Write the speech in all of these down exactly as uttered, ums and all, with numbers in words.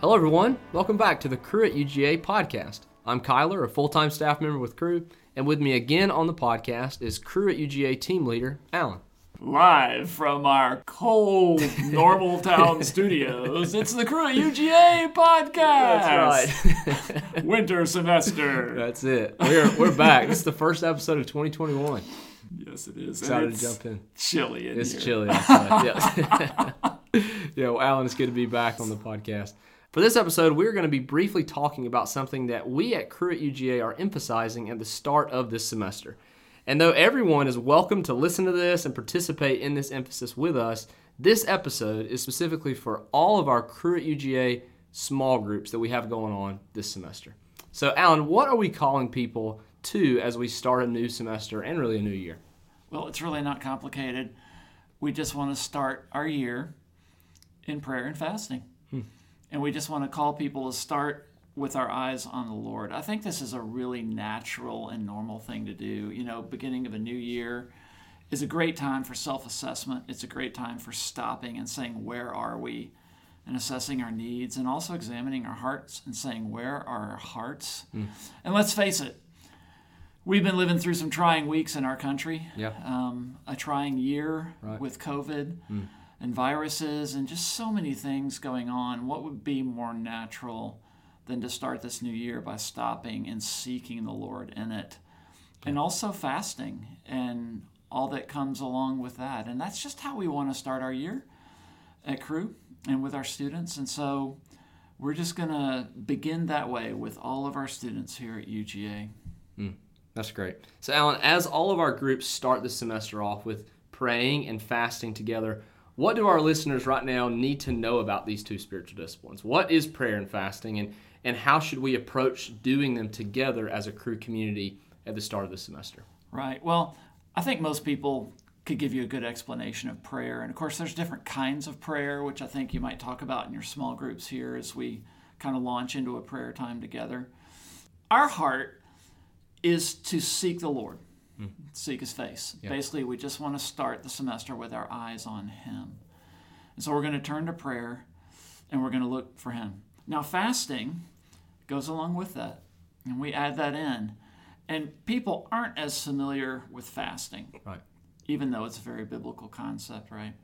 Hello everyone, welcome back to the Crew at U G A podcast. I'm Kyler, a full-time staff member with Crew, and with me again on the podcast is Crew at U G A team leader, Alan. Live from our cold, normal town studios, it's the Crew at U G A podcast! That's right. Winter semester. That's it. We're we're back. This is the first episode of twenty twenty-one. Yes, it is. Excited and to jump in. Chilly in it's here. Chilly outside, yeah. Yeah, well, Alan, it's good to be back on the podcast. For this episode, we're going to be briefly talking about something that we at Crew at U G A are emphasizing at the start of this semester. And though everyone is welcome to listen to this and participate in this emphasis with us, this episode is specifically for all of our Crew at U G A small groups that we have going on this semester. So, Alan, what are we calling people to as we start a new semester and really a new year? Well, it's really not complicated. We just want to start our year in prayer and fasting. Hmm. And we just want to call people to start with our eyes on the Lord. I think this is a really natural and normal thing to do. You know, beginning of a new year is a great time for self-assessment. It's a great time for stopping and saying, where are we? And assessing our needs and also examining our hearts and saying, where are our hearts? Mm. And let's face it, we've been living through some trying weeks in our country. Yeah. Um, a trying year right. with COVID. Mm. And viruses and just so many things going on. What would be more natural than to start this new year by stopping and seeking the Lord in it? And also fasting and all that comes along with that. And that's just how we want to start our year at Crew and with our students. And so we're just going to begin that way with all of our students here at U G A. Mm, that's great. So Alan, as all of our groups start this semester off with praying and fasting together, what do our listeners right now need to know about these two spiritual disciplines? What is prayer and fasting, and, and how should we approach doing them together as a Crew community at the start of the semester? Right. Well, I think most people could give you a good explanation of prayer. And, of course, there's different kinds of prayer, which I think you might talk about in your small groups here as we kind of launch into a prayer time together. Our heart is to seek the Lord. Seek His face. Yeah. Basically, we just want to start the semester with our eyes on Him. And so we're going to turn to prayer, and we're going to look for Him. Now, fasting goes along with that, and we add that in. And people aren't as familiar with fasting, right? Even though it's a very biblical concept, right?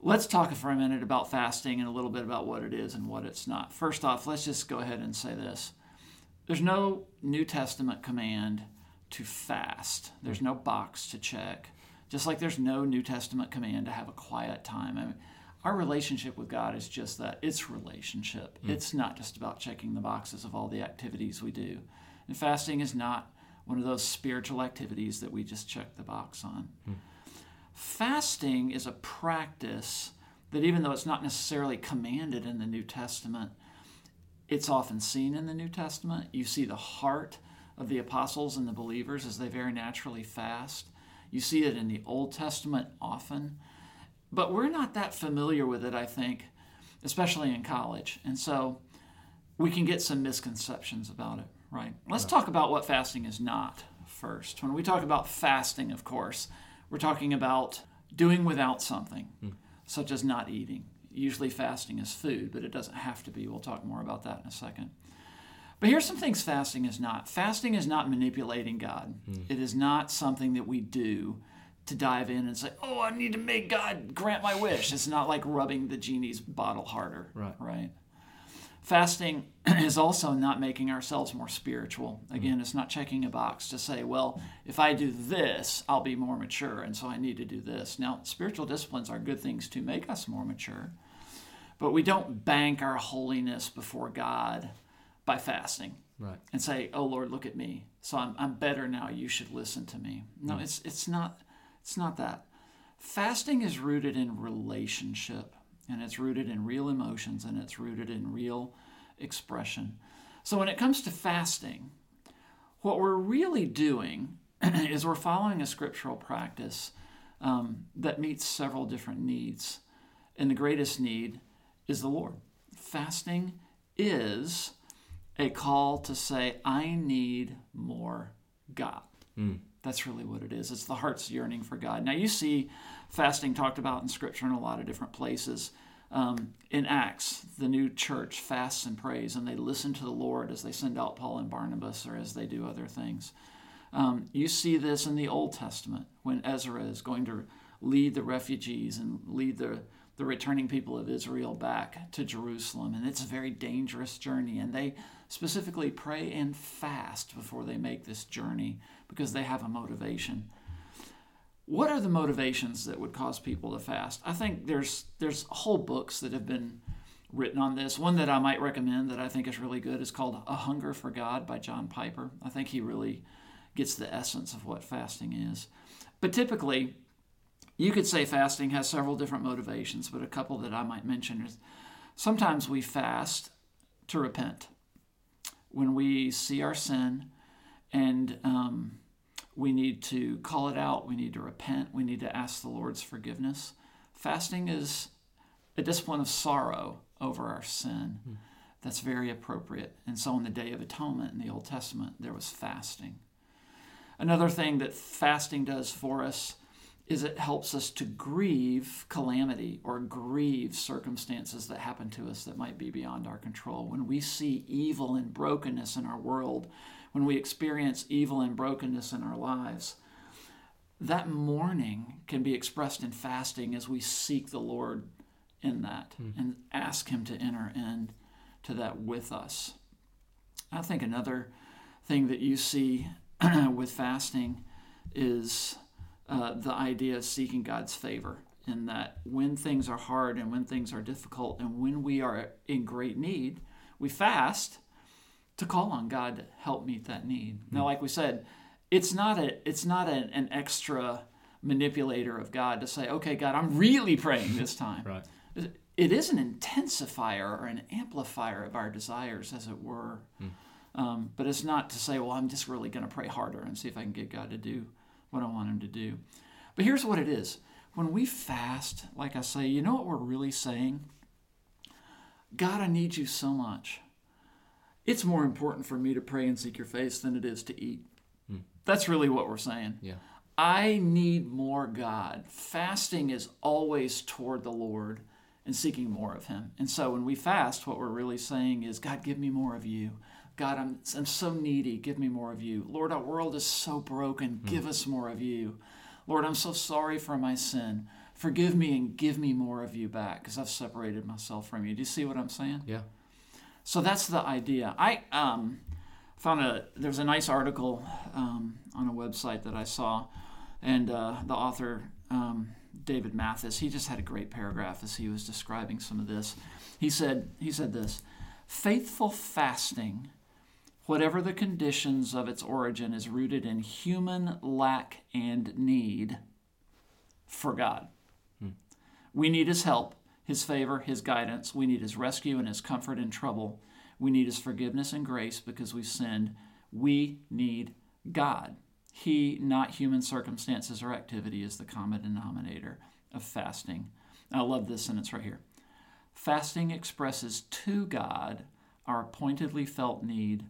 Let's talk for a minute about fasting and a little bit about what it is and what it's not. First off, let's just go ahead and say this. There's no New Testament command to fast. There's no box to check. Just like there's no New Testament command to have a quiet time. I mean, our relationship with God is just that. It's relationship. Mm. It's not just about checking the boxes of all the activities we do. And fasting is not one of those spiritual activities that we just check the box on. Mm. Fasting is a practice that, even though it's not necessarily commanded in the New Testament, it's often seen in the New Testament. You see the heart of the apostles and the believers as they very naturally fast. You see it in the Old Testament often, but we're not that familiar with it, I think, especially in college. And so we can get some misconceptions about it, right? Let's talk about what fasting is not first. When we talk about fasting, of course, we're talking about doing without something, mm. such as not eating. Usually fasting is food, but it doesn't have to be. We'll talk more about that in a second. But here's some things fasting is not. Fasting is not manipulating God. Mm. It is not something that we do to dive in and say, oh, I need to make God grant my wish. It's not like rubbing the genie's bottle harder, right? right? Fasting is also not making ourselves more spiritual. Again, mm. it's not checking a box to say, well, if I do this, I'll be more mature, and so I need to do this. Now, spiritual disciplines are good things to make us more mature, but we don't bank our holiness before God by fasting, right? And say, oh Lord, look at me, so I'm I'm better now, you should listen to me. No, mm. it's it's not it's not that. Fasting is rooted in relationship, and it's rooted in real emotions, and it's rooted in real expression. So when it comes to fasting, what we're really doing is we're following a scriptural practice um, that meets several different needs. And the greatest need is the Lord. Fasting is a call to say, I need more God. Mm. That's really what it is. It's the heart's yearning for God. Now, you see fasting talked about in Scripture in a lot of different places. Um, in Acts, the new church fasts and prays, and they listen to the Lord as they send out Paul and Barnabas or as they do other things. Um, you see this in the Old Testament when Ezra is going to lead the refugees and lead the the returning people of Israel back to Jerusalem. And it's a very dangerous journey. And they specifically pray and fast before they make this journey because they have a motivation. What are the motivations that would cause people to fast? I think there's there's whole books that have been written on this. One that I might recommend that I think is really good is called A Hunger for God by John Piper. I think he really gets the essence of what fasting is. But typically, you could say fasting has several different motivations, but a couple that I might mention is sometimes we fast to repent. When we see our sin and um, we need to call it out, we need to repent, we need to ask the Lord's forgiveness. Fasting is a discipline of sorrow over our sin. Mm. That's very appropriate. And so on the Day of Atonement in the Old Testament, there was fasting. Another thing that fasting does for us is it helps us to grieve calamity or grieve circumstances that happen to us that might be beyond our control. When we see evil and brokenness in our world, when we experience evil and brokenness in our lives, that mourning can be expressed in fasting as we seek the Lord in that mm. and ask Him to enter into that with us. I think another thing that you see with fasting is Uh, the idea of seeking God's favor, in that when things are hard and when things are difficult and when we are in great need, we fast to call on God to help meet that need. Mm-hmm. Now, like we said, it's not a it's not a, an extra manipulator of God to say, okay, God, I'm really praying this time. Right. It, it is an intensifier or an amplifier of our desires, as it were. Mm. Um, but it's not to say, well, I'm just really going to pray harder and see if I can get God to do what I want Him to do. But here's what it is. When we fast, like I say, you know what we're really saying? God, I need you so much. It's more important for me to pray and seek your face than it is to eat. Mm. That's really what we're saying. Yeah. I need more God. Fasting is always toward the Lord and seeking more of Him. And so when we fast, what we're really saying is, God, give me more of you. God, I'm, I'm so needy. Give me more of you. Lord, our world is so broken. Give mm. us more of you. Lord, I'm so sorry for my sin. Forgive me and give me more of you back because I've separated myself from you. Do you see what I'm saying? Yeah. So that's the idea. I um, found a, there's a nice article um, on a website that I saw, and uh, the author, um, David Mathis, he just had a great paragraph as he was describing some of this. He said, he said this, faithful fasting, whatever the conditions of its origin, is rooted in human lack and need for God. Hmm. We need His help, His favor, His guidance. We need His rescue and His comfort in trouble. We need His forgiveness and grace because we sinned. We need God. He, not human circumstances or activity, is the common denominator of fasting. I love this sentence right here. Fasting expresses to God our pointedly felt need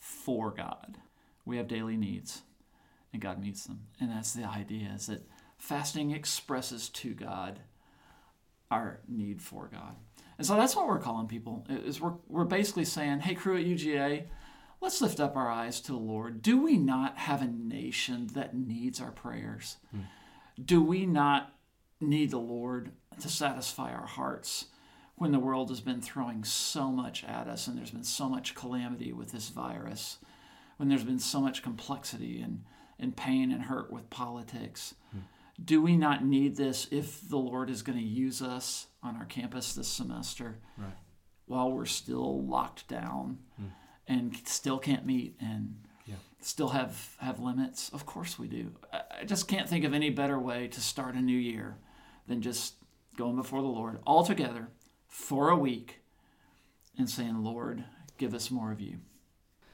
for God. We have daily needs, and God meets them. And that's the idea, is that fasting expresses to God our need for God. And so that's what we're calling people, is we're, we're basically saying, hey, crew at U G A, let's lift up our eyes to the Lord. Do we not have a nation that needs our prayers? Hmm. Do we not need the Lord to satisfy our hearts when the world has been throwing so much at us, and there's been so much calamity with this virus, when there's been so much complexity and, and pain and hurt with politics? Hmm. Do we not need this if the Lord is going to use us on our campus this semester right. while we're still locked down hmm. and still can't meet and yeah. still have, have limits? Of course we do. I just can't think of any better way to start a new year than just going before the Lord all together for a week and saying, Lord, give us more of you.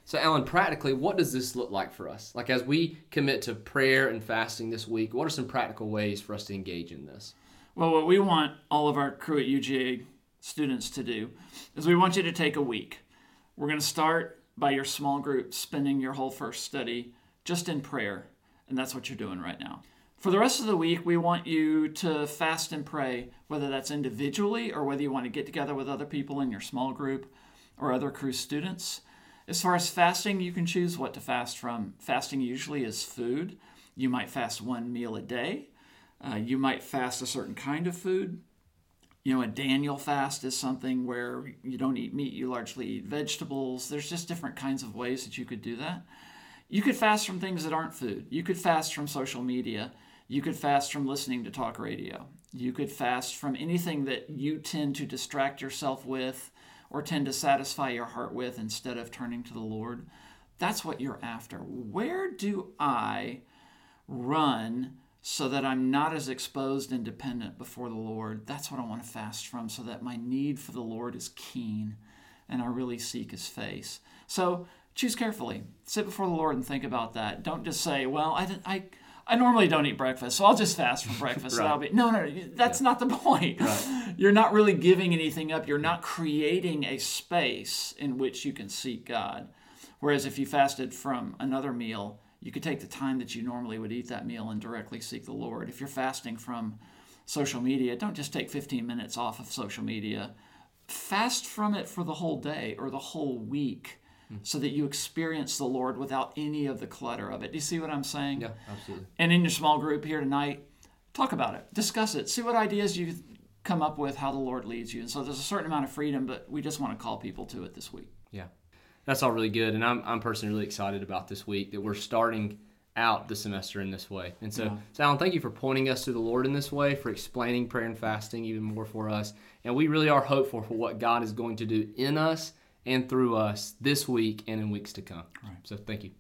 So, Alan, practically, what does this look like for us? Like, as we commit to prayer and fasting this week, what are some practical ways for us to engage in this? Well, what we want all of our Crew at U G A students to do is we want you to take a week. We're going to start by your small group spending your whole first study just in prayer, and that's what you're doing right now. For the rest of the week, we want you to fast and pray, whether that's individually or whether you want to get together with other people in your small group or other Crew students. As far as fasting, you can choose what to fast from. Fasting usually is food. You might fast one meal a day. Uh, you might fast a certain kind of food. You know, a Daniel fast is something where you don't eat meat, you largely eat vegetables. There's just different kinds of ways that you could do that. You could fast from things that aren't food. You could fast from social media. You could fast from listening to talk radio. You could fast from anything that you tend to distract yourself with or tend to satisfy your heart with instead of turning to the Lord. That's what you're after. Where do I run so that I'm not as exposed and dependent before the Lord? That's what I want to fast from, so that my need for the Lord is keen and I really seek His face. So choose carefully. Sit before the Lord and think about that. Don't just say, well, I, I, I normally don't eat breakfast, so I'll just fast for breakfast. Right. That'll be, no, no, no, that's yeah. not the point. Right. You're not really giving anything up. You're not creating a space in which you can seek God. Whereas if you fasted from another meal, you could take the time that you normally would eat that meal and directly seek the Lord. If you're fasting from social media, don't just take fifteen minutes off of social media. Fast from it for the whole day or the whole week, so that you experience the Lord without any of the clutter of it. Do you see what I'm saying? Yeah, absolutely. And in your small group here tonight, talk about it. Discuss it. See what ideas you come up with, how the Lord leads you. And so there's a certain amount of freedom, but we just want to call people to it this week. Yeah, that's all really good. And I'm I'm personally really excited about this week, that we're starting out the semester in this way. And so, yeah. so Alan, thank you for pointing us to the Lord in this way, for explaining prayer and fasting even more for us. And we really are hopeful for what God is going to do in us and through us this week and in weeks to come. Right. So thank you.